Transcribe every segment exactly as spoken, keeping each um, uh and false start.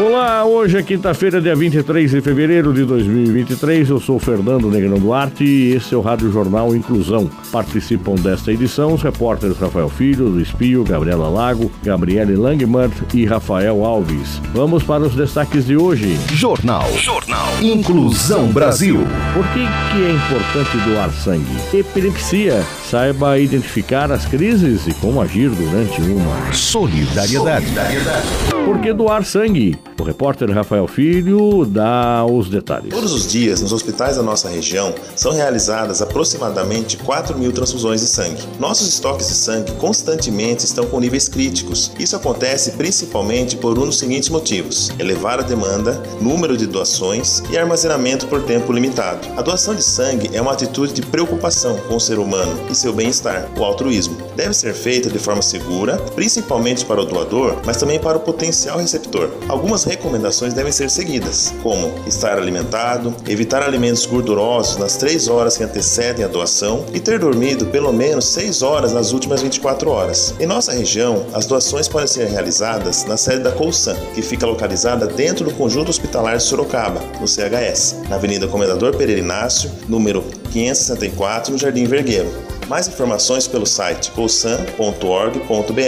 Olá, hoje é quinta-feira, dia vinte e três de fevereiro de dois mil e vinte e três. Eu sou o Fernando Negrão Duarte e esse é o Rádio Jornal Inclusão. Participam desta edição os repórteres Rafael Filho, Luiz Pio, Gabriela Lago, Gabriele Langemart e Rafael Alves. Vamos para os destaques de hoje. Jornal, Jornal Inclusão Brasil. Por que que é importante doar sangue? Epilepsia. Saiba identificar as crises e como agir durante uma. Solidariedade. Solidariedade. Por que doar sangue? O repórter Rafael Filho dá os detalhes. Todos os dias, nos hospitais da nossa região, são realizadas aproximadamente quatro mil transfusões de sangue. Nossos estoques de sangue constantemente estão com níveis críticos. Isso acontece principalmente por um dos seguintes motivos: elevada demanda, número de doações e armazenamento por tempo limitado. A doação de sangue é uma atitude de preocupação com o ser humano e seu bem-estar, o altruísmo. Deve ser feita de forma segura, principalmente para o doador, mas também para o potencial receptor. Algumas recomendações devem ser seguidas, como estar alimentado, evitar alimentos gordurosos nas três horas que antecedem a doação e ter dormido pelo menos seis horas nas últimas vinte e quatro horas. Em nossa região, as doações podem ser realizadas na sede da Colsan, que fica localizada dentro do Conjunto Hospitalar de Sorocaba, no C H S, na Avenida Comendador Pereira Inácio, número quinhentos e sessenta e quatro, no Jardim Vergueiro. Mais informações pelo site colsan ponto org ponto br.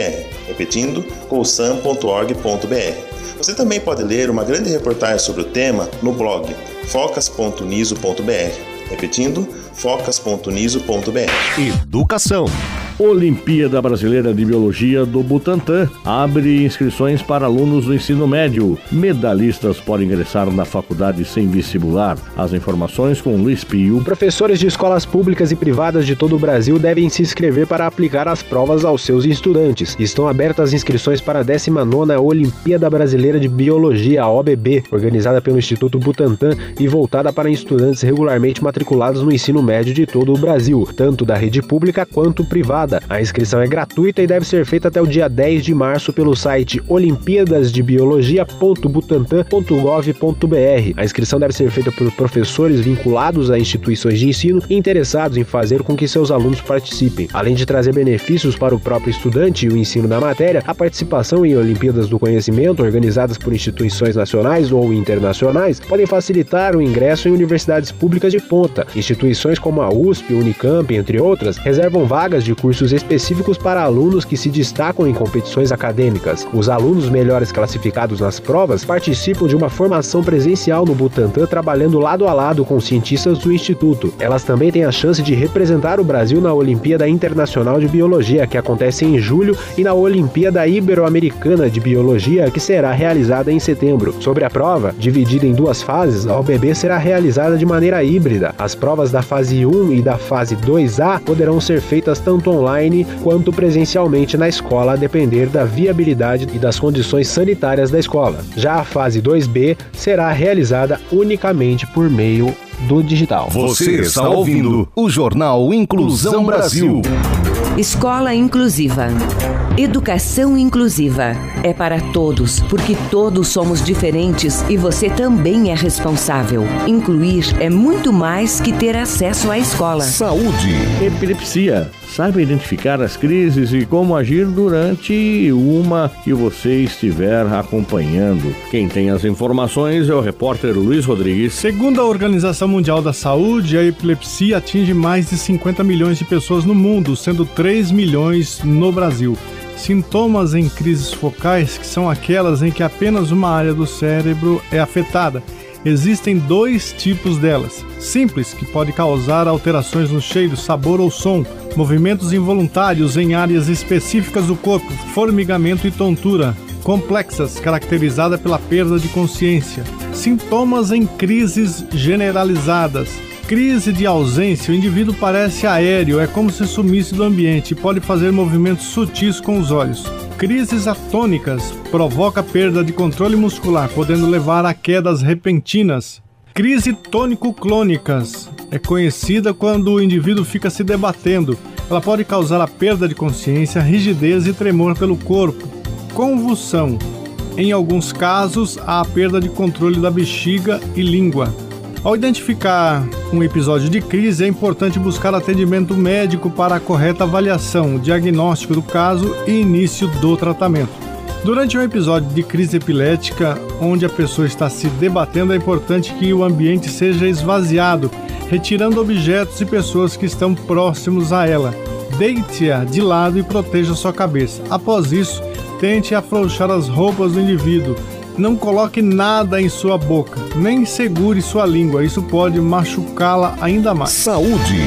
Repetindo, colsan ponto org ponto br. Você também pode ler uma grande reportagem sobre o tema no blog focas ponto niso ponto br. Repetindo, focas ponto niso ponto br. Educação. Olimpíada Brasileira de Biologia do Butantan abre inscrições para alunos do ensino médio. Medalhistas podem ingressar na faculdade sem vestibular. As informações com Luiz Pio. Professores de escolas públicas e privadas de todo o Brasil devem se inscrever para aplicar as provas aos seus estudantes. Estão abertas inscrições para a décima nona Olimpíada Brasileira de Biologia, a O B B, organizada pelo Instituto Butantan e voltada para estudantes regularmente matriculados no ensino médio de todo o Brasil, tanto da rede pública quanto privada. A inscrição é gratuita e deve ser feita até o dia dez de março pelo site olimpíadas de biologia ponto butantan ponto gov ponto br. A inscrição deve ser feita por professores vinculados a instituições de ensino e interessados em fazer com que seus alunos participem. Além de trazer benefícios para o próprio estudante e o ensino da matéria, a participação em Olimpíadas do Conhecimento, organizadas por instituições nacionais ou internacionais, podem facilitar o ingresso em universidades públicas de ponta. Instituições como a U S P, Unicamp, entre outras, reservam vagas de cursos específicos para alunos que se destacam em competições acadêmicas. Os alunos melhores classificados nas provas participam de uma formação presencial no Butantan, trabalhando lado a lado com cientistas do Instituto. Elas também têm a chance de representar o Brasil na Olimpíada Internacional de Biologia, que acontece em julho, e na Olimpíada Ibero-Americana de Biologia, que será realizada em setembro. Sobre a prova, dividida em duas fases, a O B B será realizada de maneira híbrida. As provas da fase um e da fase dois A poderão ser feitas tanto online online quanto presencialmente na escola, a depender da viabilidade e das condições sanitárias da escola. Já a fase dois B será realizada unicamente por meio do digital. Você está ouvindo o Jornal Inclusão Brasil. Escola inclusiva. Educação inclusiva. É para todos, porque todos somos diferentes e você também é responsável. Incluir é muito mais que ter acesso à escola. Saúde. Epilepsia. Saiba identificar as crises e como agir durante uma que você estiver acompanhando. Quem tem as informações é o repórter Luiz Rodrigues. Segundo a Organização Mundial da Saúde, a epilepsia atinge mais de cinquenta milhões de pessoas no mundo, sendo três milhões no Brasil. Sintomas em crises focais, que são aquelas em que apenas uma área do cérebro é afetada. Existem dois tipos delas. Simples, que pode causar alterações no cheiro, sabor ou som, movimentos involuntários em áreas específicas do corpo, formigamento e tontura. Complexas, caracterizada pela perda de consciência. Sintomas em crises generalizadas. Crise de ausência, o indivíduo parece aéreo, é como se sumisse do ambiente e pode fazer movimentos sutis com os olhos. Crises atônicas, provoca perda de controle muscular, podendo levar a quedas repentinas. Crise tônico-clônicas é conhecida quando o indivíduo fica se debatendo. Ela pode causar a perda de consciência, rigidez e tremor pelo corpo. Convulsão. Em alguns casos, há a perda de controle da bexiga e língua. Ao identificar um episódio de crise, é importante buscar atendimento médico para a correta avaliação, diagnóstico do caso e início do tratamento. Durante um episódio de crise epilética, onde a pessoa está se debatendo, é importante que o ambiente seja esvaziado, retirando objetos e pessoas que estão próximos a ela. Deite-a de lado e proteja sua cabeça. Após isso, tente afrouxar as roupas do indivíduo. Não coloque nada em sua boca, nem segure sua língua, isso pode machucá-la ainda mais. Saúde.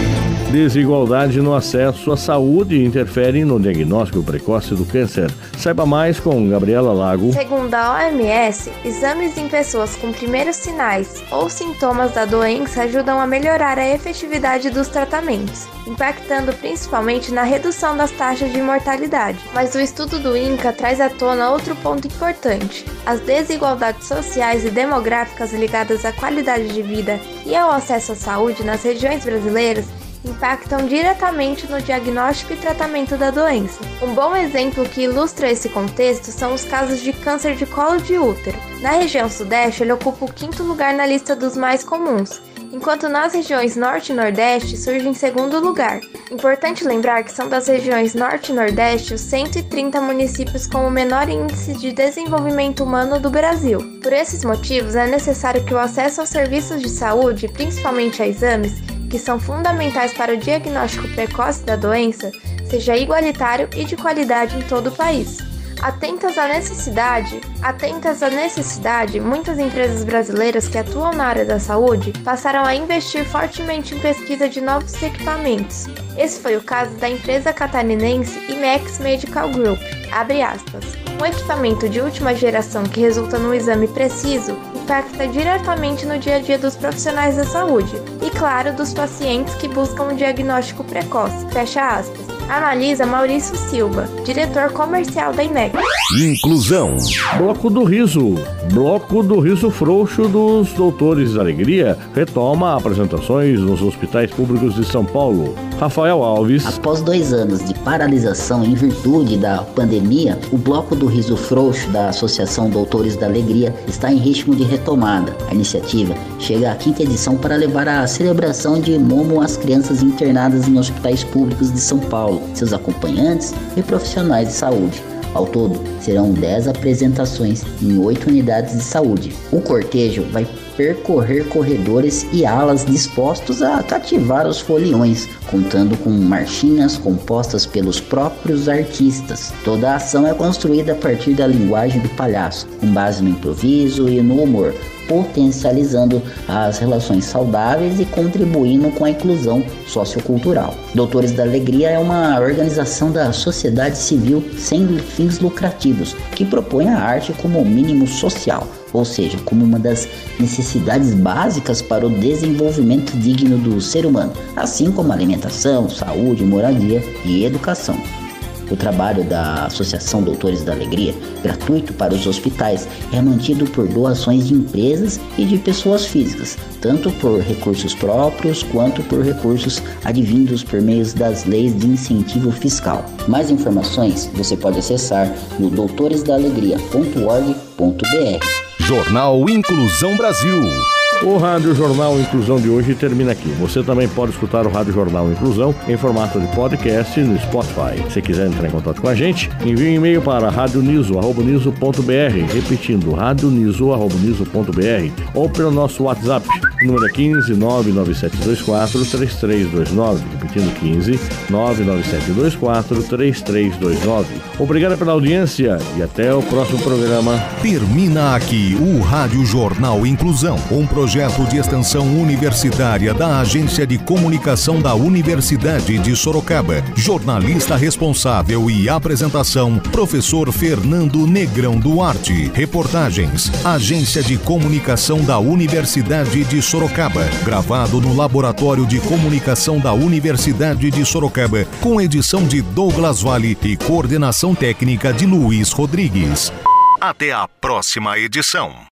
Desigualdade no acesso à saúde interfere no diagnóstico precoce do câncer. Saiba mais com Gabriela Lago. Segundo a O M S, exames em pessoas com primeiros sinais ou sintomas da doença ajudam a melhorar a efetividade dos tratamentos, impactando principalmente na redução das taxas de mortalidade. Mas o estudo do INCA traz à tona outro ponto importante. As desigualdades sociais e demográficas ligadas à qualidade de vida e ao acesso à saúde nas regiões brasileiras impactam diretamente no diagnóstico e tratamento da doença. Um bom exemplo que ilustra esse contexto são os casos de câncer de colo de útero. Na região sudeste, ele ocupa o quinto lugar na lista dos mais comuns, enquanto nas regiões norte e nordeste surge em segundo lugar. Importante lembrar que são das regiões norte e nordeste os cento e trinta municípios com o menor índice de desenvolvimento humano do Brasil. Por esses motivos, é necessário que o acesso aos serviços de saúde, principalmente a exames, que são fundamentais para o diagnóstico precoce da doença, seja igualitário e de qualidade em todo o país. Atentas à necessidade, atentas à necessidade, muitas empresas brasileiras que atuam na área da saúde passaram a investir fortemente em pesquisa de novos equipamentos. Esse foi o caso da empresa catarinense Imex Medical Group, abre aspas. Um equipamento de última geração que resulta num exame preciso impacta diretamente no dia a dia dos profissionais da saúde e, claro, dos pacientes que buscam um diagnóstico precoce, fecha aspas. Analisa Maurício Silva, diretor comercial da I N E C. Inclusão. Bloco do Riso. Bloco do Riso Frouxo dos Doutores da Alegria retoma apresentações nos hospitais públicos de São Paulo. Rafael Alves. Após dois anos de paralisação em virtude da pandemia, o Bloco do Riso Frouxo da Associação Doutores da Alegria está em ritmo de retomada. A iniciativa chega à quinta edição para levar a celebração de Momo às crianças internadas em hospitais públicos de São Paulo, seus acompanhantes e profissionais de saúde. Ao todo, serão dez apresentações em oito unidades de saúde. O cortejo vai percorrer corredores e alas dispostos a cativar os foliões, contando com marchinhas compostas pelos próprios artistas. Toda a ação é construída a partir da linguagem do palhaço, com base no improviso e no humor, potencializando as relações saudáveis e contribuindo com a inclusão sociocultural. Doutores da Alegria é uma organização da sociedade civil sem fins lucrativos, que propõe a arte como mínimo social, ou seja, como uma das necessidades básicas para o desenvolvimento digno do ser humano, assim como alimentação, saúde, moradia e educação. O trabalho da Associação Doutores da Alegria, gratuito para os hospitais, é mantido por doações de empresas e de pessoas físicas, tanto por recursos próprios quanto por recursos advindos por meio das leis de incentivo fiscal. Mais informações você pode acessar no doutores da alegria ponto org ponto br. Jornal Inclusão Brasil. O Rádio Jornal Inclusão de hoje termina aqui. Você também pode escutar o Rádio Jornal Inclusão em formato de podcast no Spotify. Se quiser entrar em contato com a gente, envie um e-mail para rádio niso ponto br, repetindo rádio niso ponto br, ou pelo nosso WhatsApp, número quinze nove nove sete dois quatro três três dois nove, repetindo quinze nove nove sete dois quatro três três dois nove. Obrigado pela audiência e até o próximo programa. Termina aqui o Rádio Jornal Inclusão, um projeto Projeto de extensão universitária da Agência de Comunicação da Universidade de Sorocaba. Jornalista responsável e apresentação, professor Fernando Negrão Duarte. Reportagens, Agência de Comunicação da Universidade de Sorocaba. Gravado no Laboratório de Comunicação da Universidade de Sorocaba, com edição de Douglas Vale e coordenação técnica de Luiz Rodrigues. Até a próxima edição.